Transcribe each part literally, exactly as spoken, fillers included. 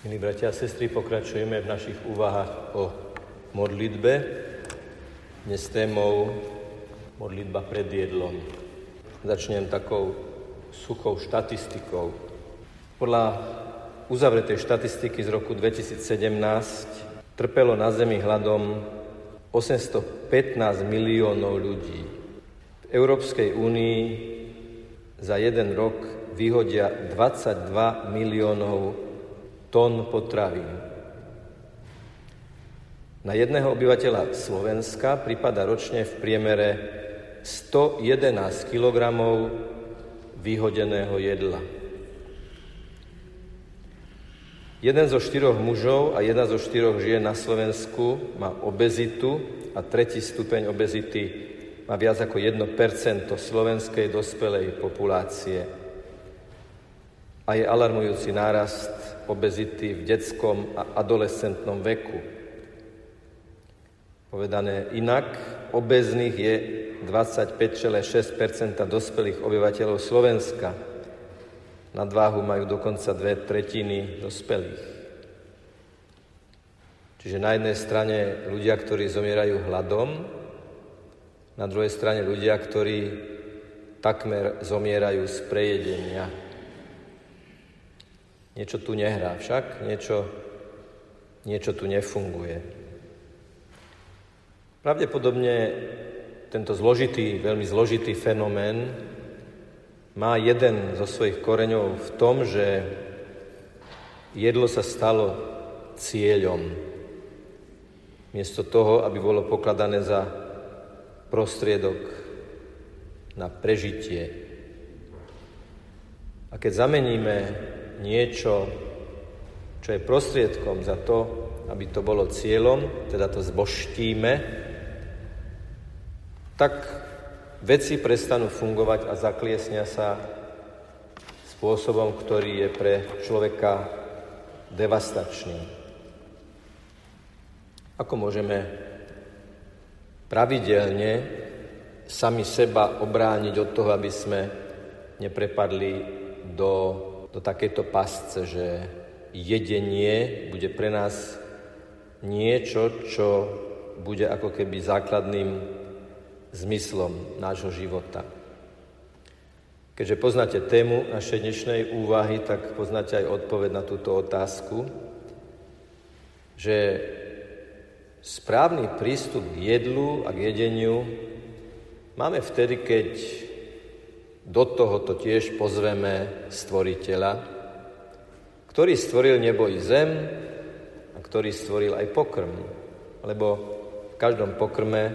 Milí bratia a sestry, pokračujeme v našich úvahách o modlitbe. Dnes témou modlitba pred jedlom. Začnem takou suchou štatistikou. Podľa uzavretej štatistiky z roku dvetisícsedemnásť trpelo na zemi hladom osemstopätnásť miliónov ľudí. V Európskej únii za jeden rok vyhodia dvadsaťdva miliónov ľudí tón potravín. Na jedného obyvateľa Slovenska pripada ročne v priemere stojedenásť kilogramov vyhodeného jedla. Jeden zo štyroch mužov a jedna zo štyroch žien na Slovensku má obezitu a tretí stupeň obezity má viac ako jedno percento slovenskej dospelej populácie. A je alarmujúci nárast obezity v detskom a adolescentnom veku. Povedané inak, obezných je dvadsaťpäť celá šesť percenta dospelých obyvateľov Slovenska. Nadváhu majú dokonca dve tretiny dospelých. Čiže na jednej strane ľudia, ktorí zomierajú hladom, na druhej strane ľudia, ktorí takmer zomierajú z prejedenia. Niečo tu nehrá však, niečo, niečo tu nefunguje. Pravdepodobne tento zložitý, veľmi zložitý fenomén má jeden zo svojich koreňov v tom, že jedlo sa stalo cieľom. Miesto toho, aby bolo pokladané za prostriedok na prežitie. A keď zameníme niečo, čo je prostriedkom za to, aby to bolo cieľom, teda to zbožtíme, tak veci prestanú fungovať a zakliesnia sa spôsobom, ktorý je pre človeka devastačný. Ako môžeme pravidelne sami seba obrániť od toho, aby sme neprepadli do do takéto pasce, že jedenie bude pre nás niečo, čo bude ako keby základným zmyslom nášho života. Keďže poznáte tému našej dnešnej úvahy, tak poznáte aj odpoveď na túto otázku, že správny prístup k jedlu a k jedeniu máme vtedy, keď do tohoto tiež pozveme Stvoriteľa, ktorý stvoril nebo i zem a ktorý stvoril aj pokrm. Lebo v každom pokrme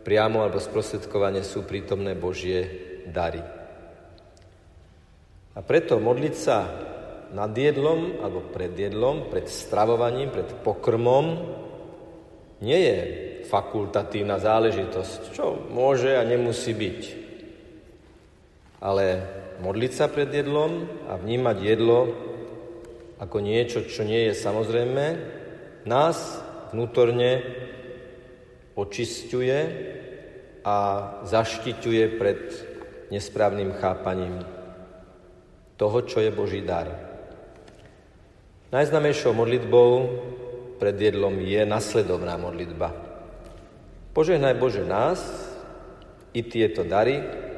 priamo alebo sprostredkovane sú prítomné Božie dary. A preto modliť sa nad jedlom alebo pred jedlom, pred stravovaním, pred pokrmom nie je fakultatívna záležitosť, čo môže a nemusí byť. Ale modliť sa pred jedlom a vnímať jedlo ako niečo, čo nie je samozrejme, nás vnútorne očisťuje a zaštiťuje pred nesprávnym chápaním toho, čo je Boží dar. Najznámejšou modlitbou pred jedlom je nasledovná modlitba. Požehnaj Bože nás i tieto dary,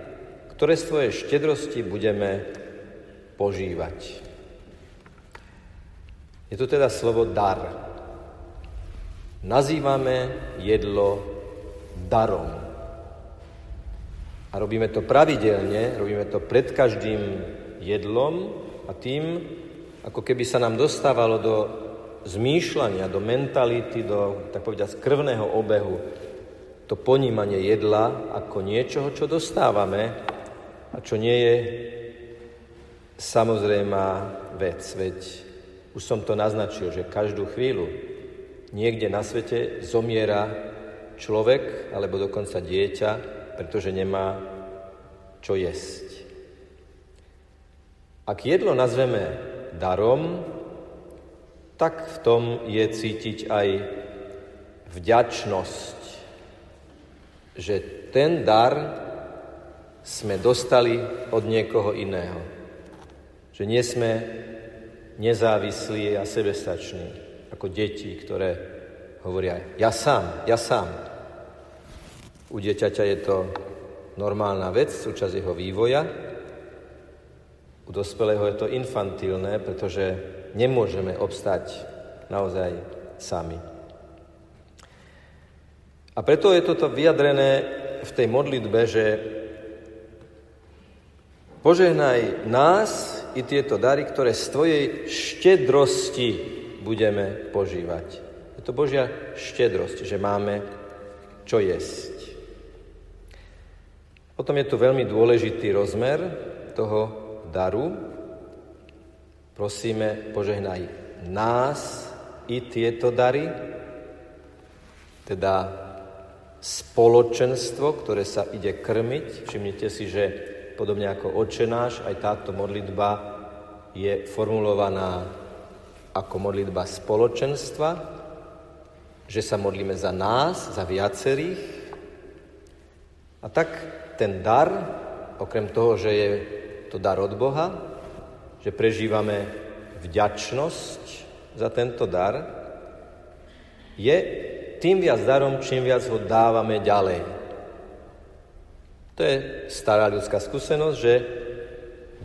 ktoré z tvojej štedrosti budeme požívať. Je to teda slovo dar. Nazývame jedlo darom. A robíme to pravidelne, robíme to pred každým jedlom a tým, ako keby sa nám dostávalo do zmýšľania, do mentality, do, tak povedať, krvného obehu, to ponímanie jedla ako niečoho, čo dostávame, a čo nie je samozrejmá vec, veď už som to naznačil, že každú chvíľu niekde na svete zomiera človek alebo dokonca dieťa, pretože nemá čo jesť. Ak jedlo nazveme darom, tak v tom je cítiť aj vďačnosť, že ten dar sme dostali od niekoho iného. Že nie sme nezávislí a sebestační, ako deti, ktoré hovoria ja sám, ja sám. U dieťaťa je to normálna vec, súčasť jeho vývoja. U dospelého je to infantilné, pretože nemôžeme obstať naozaj sami. A preto je toto vyjadrené v tej modlitbe, že požehnaj nás i tieto dary, ktoré z tvojej štedrosti budeme požívať. Je to Božia štedrosť, že máme čo jesť. Potom je tu veľmi dôležitý rozmer toho daru. Prosíme, požehnaj nás i tieto dary, teda spoločenstvo, ktoré sa ide krmiť. Všimnite si, že podobne ako Otče náš, aj táto modlitba je formulovaná ako modlitba spoločenstva, že sa modlíme za nás, za viacerých. A tak ten dar, okrem toho, že je to dar od Boha, že prežívame vďačnosť za tento dar, je tým viac darom, čím viac ho dávame ďalej. To je stará ľudská skúsenosť, že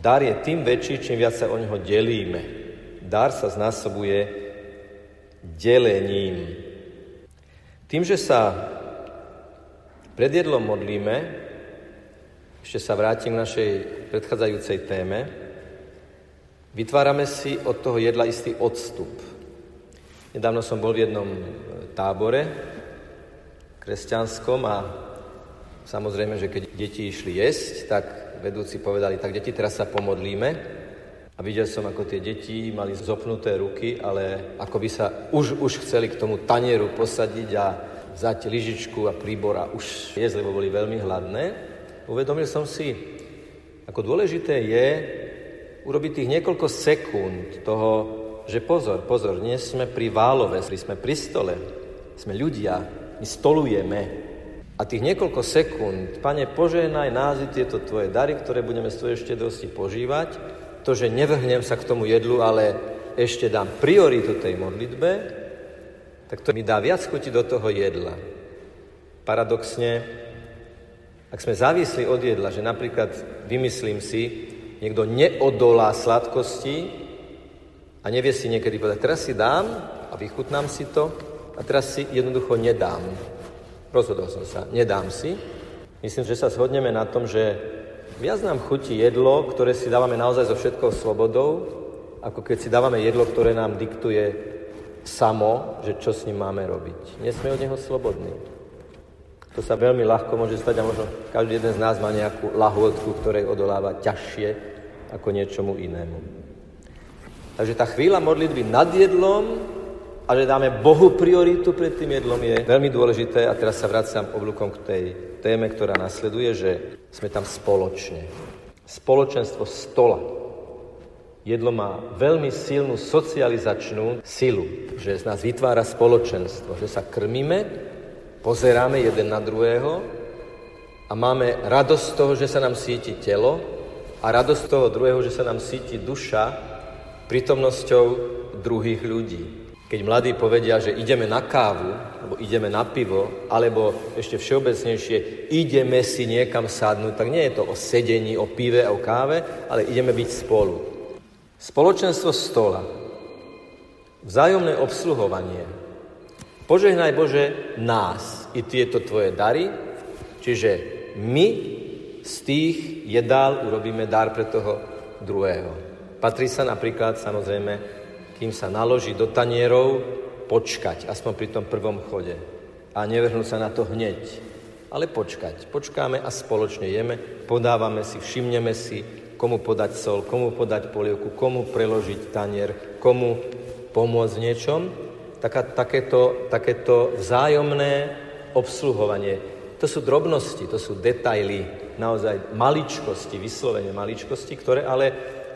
dar je tým väčší, čím viac sa o neho delíme. Dar sa znásobuje delením. Tým, že sa pred jedlom modlíme, ešte sa vrátim k našej predchádzajúcej téme, vytvárame si od toho jedla istý odstup. Nedávno som bol v jednom tábore kresťanskom a samozrejme, že keď deti išli jesť, tak vedúci povedali, tak deti, teraz sa pomodlíme. A videl som, ako tie deti mali zopnuté ruky, ale ako by sa už, už chceli k tomu tanieru posadiť a vzať lyžičku a príbor a už jesť, lebo boli veľmi hladné. Uvedomil som si, ako dôležité je urobiť tých niekoľko sekúnd toho, že pozor, pozor, nie sme pri válove, sme pri stole, sme ľudia, my stolujeme. A tých niekoľko sekúnd, Pane, požehnaj nás i tieto tvoje dary, ktoré budeme z tvojej štedrosti požívať, to, že nevrhnem sa k tomu jedlu, ale ešte dám prioritu tej modlitbe, tak to mi dá viac chuti do toho jedla. Paradoxne, ak sme závisli od jedla, že napríklad, vymyslím si, niekto neodolá sladkosti a nevie si niekedy povedať, teraz si dám a vychutnám si to a teraz si jednoducho nedám. Rozhodol som sa, nedám si. Myslím, že sa shodneme na tom, že viac nám chutí jedlo, ktoré si dávame naozaj so všetkou slobodou, ako keď si dávame jedlo, ktoré nám diktuje samo, že čo s ním máme robiť. Nie sme od neho slobodní. To sa veľmi ľahko môže stať a možno každý jeden z nás má nejakú lahôdku, ktorej odoláva ťažšie ako niečomu inému. Takže tá chvíľa modlitby nad jedlom a že dáme Bohu prioritu pred tým jedlom je veľmi dôležité. A teraz sa vraciam oblúkom k tej téme, ktorá nasleduje, že sme tam spoločne. Spoločenstvo stola. Jedlo má veľmi silnú socializačnú silu, že z nás vytvára spoločenstvo, že sa krmíme, pozeráme jeden na druhého a máme radosť z toho, že sa nám síti telo a radosť z toho druhého, že sa nám síti duša prítomnosťou druhých ľudí. Keď mladí povedia, že ideme na kávu, alebo ideme na pivo, alebo ešte všeobecnejšie, ideme si niekam sadnúť, tak nie je to o sedení, o pive, o káve, ale ideme byť spolu. Spoločenstvo stola, vzájomné obsluhovanie. Požehnaj Bože nás i tieto tvoje dary, čiže my z tých jedál urobíme dar pre toho druhého. Patrí sa napríklad, samozrejme, kým sa naloží do tanierov, počkať, aspoň pri tom prvom chode. A nevrhnúť sa na to hneď, ale počkať. Počkáme a spoločne jeme, podávame si, všimneme si, komu podať sol, komu podať polievku, komu preložiť tanier, komu pomôcť niečom. Taká, takéto, takéto vzájomné obsluhovanie. To sú drobnosti, to sú detaily, naozaj maličkosti, vyslovene maličkosti, ktoré ale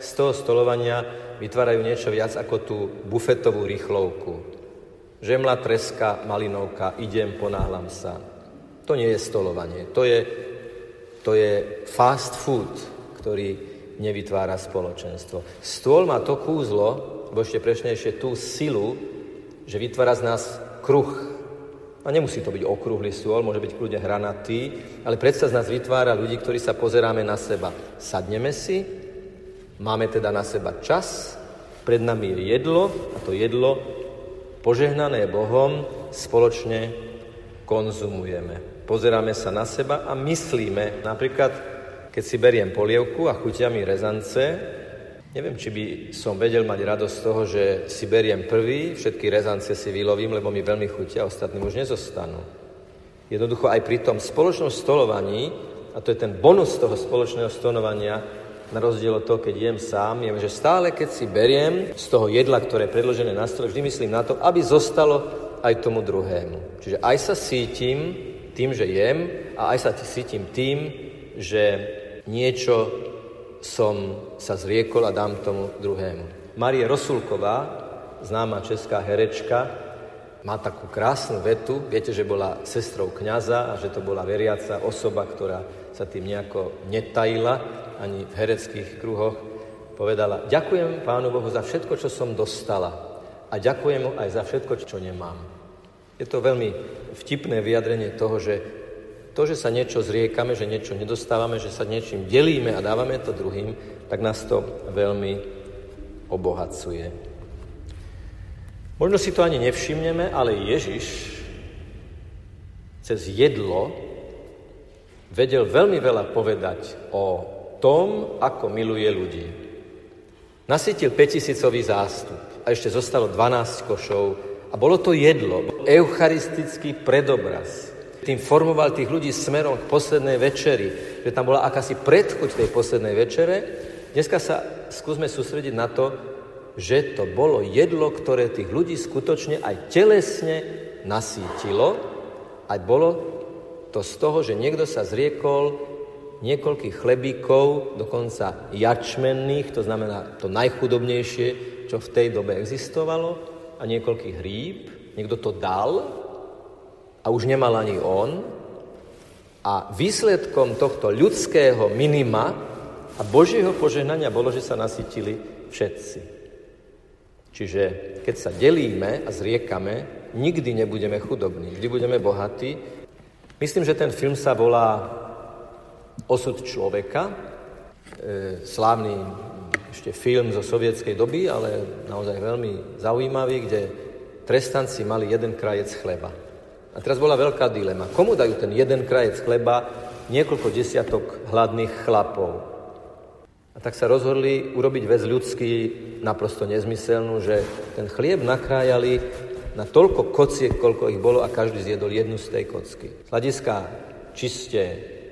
z toho stolovania vytvárajú niečo viac ako tú bufetovú rýchlovku. Žemla, treska, malinovka, idem, ponáhlam sa. To nie je stolovanie. To je, to je fast food, ktorý nevytvára spoločenstvo. Stôl má to kúzlo, bo ešte presnejšie, tú silu, že vytvára z nás kruh. A nemusí to byť okrúhly stôl, môže byť kľudne hranatý, ale predsa z nás vytvára ľudí, ktorí sa pozeráme na seba. Sadneme si, máme teda na seba čas, pred nami je jedlo a to jedlo, požehnané Bohom, spoločne konzumujeme. Pozeráme sa na seba a myslíme, napríklad, keď si beriem polievku a chutia mi rezance, neviem, či by som vedel mať radosť z toho, že si beriem prvý, všetky rezance si vylovím, lebo mi veľmi chutia, ostatní už nezostanú. Jednoducho aj pri tom spoločnom stolovaní, a to je ten bonus toho spoločného stolovania, na rozdiel od toho, keď jem sám, je, že stále, keď si beriem z toho jedla, ktoré je predložené na stole, vždy myslím na to, aby zostalo aj tomu druhému. Čiže aj sa cítim tým, že jem, a aj sa cítim tým, že niečo som sa zriekol a dám tomu druhému. Marie Rosulková, známa česká herečka, má takú krásnu vetu. Viete, že bola sestrou kňaza a že to bola veriaca osoba, ktorá sa tým nejako netajila ani v hereckých kruhoch. Povedala, ďakujem Pánu Bohu za všetko, čo som dostala a ďakujem mu aj za všetko, čo nemám. Je to veľmi vtipné vyjadrenie toho, že to, že sa niečo zriekame, že niečo nedostávame, že sa niečím delíme a dávame to druhým, tak nás to veľmi obohacuje. Možno si to ani nevšimneme, ale Ježiš cez jedlo vedel veľmi veľa povedať o tom, ako miluje ľudí. Nasytil päťtisícový zástup a ešte zostalo dvanásť košov a bolo to jedlo, eucharistický predobraz. Tým formoval tých ľudí smerom k poslednej večeri, že tam bola akási predchuť tej poslednej večere. Dneska sa skúsme sústrediť na to, že to bolo jedlo, ktoré tých ľudí skutočne aj telesne nasýtilo a bolo to z toho, že niekto sa zriekol niekoľkých chlebíkov, dokonca jačmenných, to znamená to najchudobnejšie, čo v tej dobe existovalo, a niekoľkých rýb, niekto to dal, a už nemal ani on. A výsledkom tohto ľudského minima a Božieho požehnania bolo, že sa nasytili všetci. Čiže keď sa delíme a zriekame, nikdy nebudeme chudobní, vždy budeme bohatí. Myslím, že ten film sa volá Osud človeka. E, slávny ešte film zo sovietskej doby, ale naozaj veľmi zaujímavý, kde trestanci mali jeden krajec chleba. A teraz bola veľká dilema. Komu dajú ten jeden krajec chleba niekoľko desiatok hladných chlapov? A tak sa rozhodli urobiť vec ľudský naprosto nezmyselnú, že ten chlieb nakrájali na toľko kociek, koľko ich bolo a každý zjedol jednu z tej kocky. Z hľadiska čiste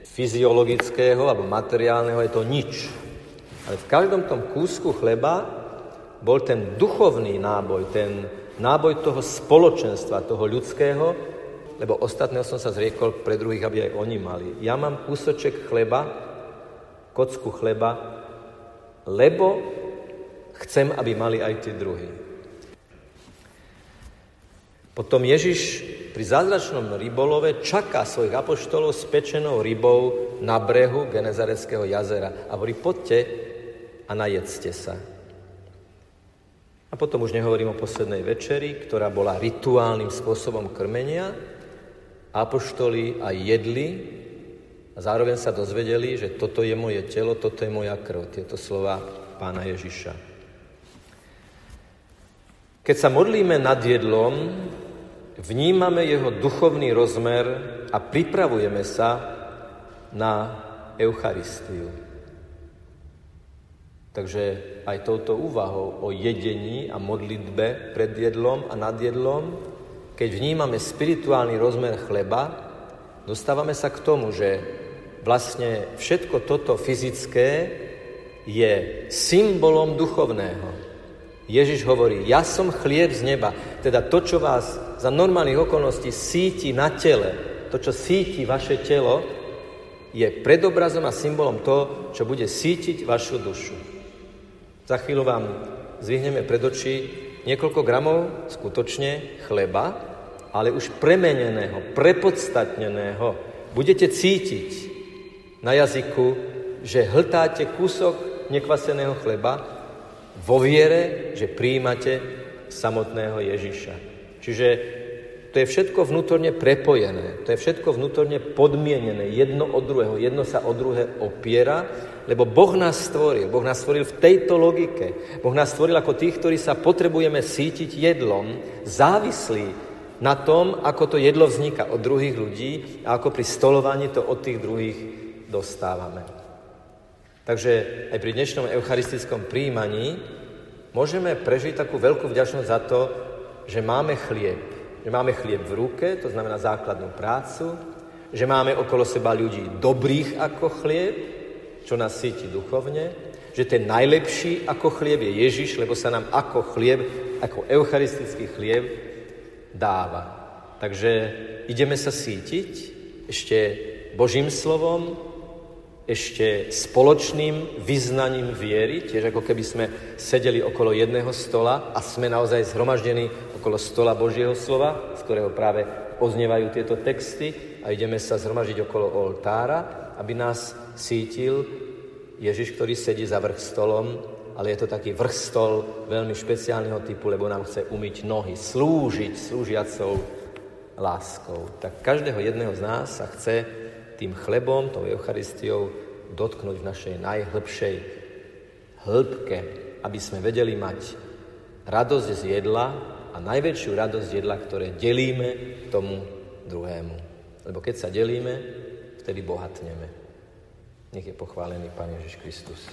fyziologického alebo materiálneho je to nič. Ale v každom tom kúsku chleba bol ten duchovný náboj, ten náboj toho spoločenstva, toho ľudského, lebo ostatného som sa zriekol pre druhých, aby aj oni mali. Ja mám kúsoček chleba, kocku chleba, lebo chcem, aby mali aj tí druhí. Potom Ježiš pri zázračnom rybolove čaká svojich apoštolov s pečenou rybou na brehu Genezaretského jazera a hovorí, poďte a najedzte sa. A potom už nehovorím o poslednej večeri, ktorá bola rituálnym spôsobom krmenia. Apoštoli aj jedli a zároveň sa dozvedeli, že toto je moje telo, toto je moja krv. Tieto slova Pána Ježiša. Keď sa modlíme nad jedlom, vnímame jeho duchovný rozmer a pripravujeme sa na Eucharistiu. Takže aj touto úvahou o jedení a modlitbe pred jedlom a nad jedlom, keď vnímame spirituálny rozmer chleba, dostávame sa k tomu, že vlastne všetko toto fyzické je symbolom duchovného. Ježiš hovorí, ja som chlieb z neba, teda to, čo vás za normálnych okolností síti na tele, to, čo síti vaše telo, je predobrazom a symbolom toho, čo bude sítiť vašu dušu. Za chvíľu vám zvihneme pred oči niekoľko gramov skutočne chleba, ale už premeneného, prepodstatneného. Budete cítiť na jazyku, že hltáte kúsok nekvaseného chleba, v vo viere, že prijímate samotného Ježiša. Čiže to je všetko vnútorne prepojené, to je všetko vnútorne podmienené, jedno od druhého, jedno sa od druhé opiera, lebo Boh nás stvoril, Boh nás stvoril v tejto logike. Boh nás stvoril ako tých, ktorí sa potrebujeme sítiť jedlom, závislí na tom, ako to jedlo vzniká od druhých ľudí a ako pri stolovaní to od tých druhých dostávame. Takže aj pri dnešnom eucharistickom prijímaní môžeme prežiť takú veľkú vďačnosť za to, že máme chlieb. Že máme chlieb v ruke, to znamená základnú prácu, že máme okolo seba ľudí dobrých ako chlieb, čo nás síti duchovne, že ten najlepší ako chlieb je Ježiš, lebo sa nám ako chlieb, ako eucharistický chlieb dáva. Takže ideme sa sítiť ešte Božím slovom, ešte spoločným vyznaním viery, tiež ako keby sme sedeli okolo jedného stola a sme naozaj zhromaždení okolo stola Božieho slova, z ktorého práve oznievajú tieto texty, a ideme sa zhromaždiť okolo oltára, aby nás sítil Ježiš, ktorý sedí za vrch stolom, ale je to taký vrch stol veľmi špeciálneho typu, lebo nám chce umyť nohy, slúžiť slúžiacou láskou. Tak každého jedného z nás sa chce tým chlebom, tou Eucharistiou dotknúť v našej najhlbšej hĺbke, aby sme vedeli mať radosť z jedla a najväčšiu radosť jedla, ktoré delíme tomu druhému. Lebo keď sa delíme, vtedy bohatneme. Nech je pochválený Pán Ježiš Kristus.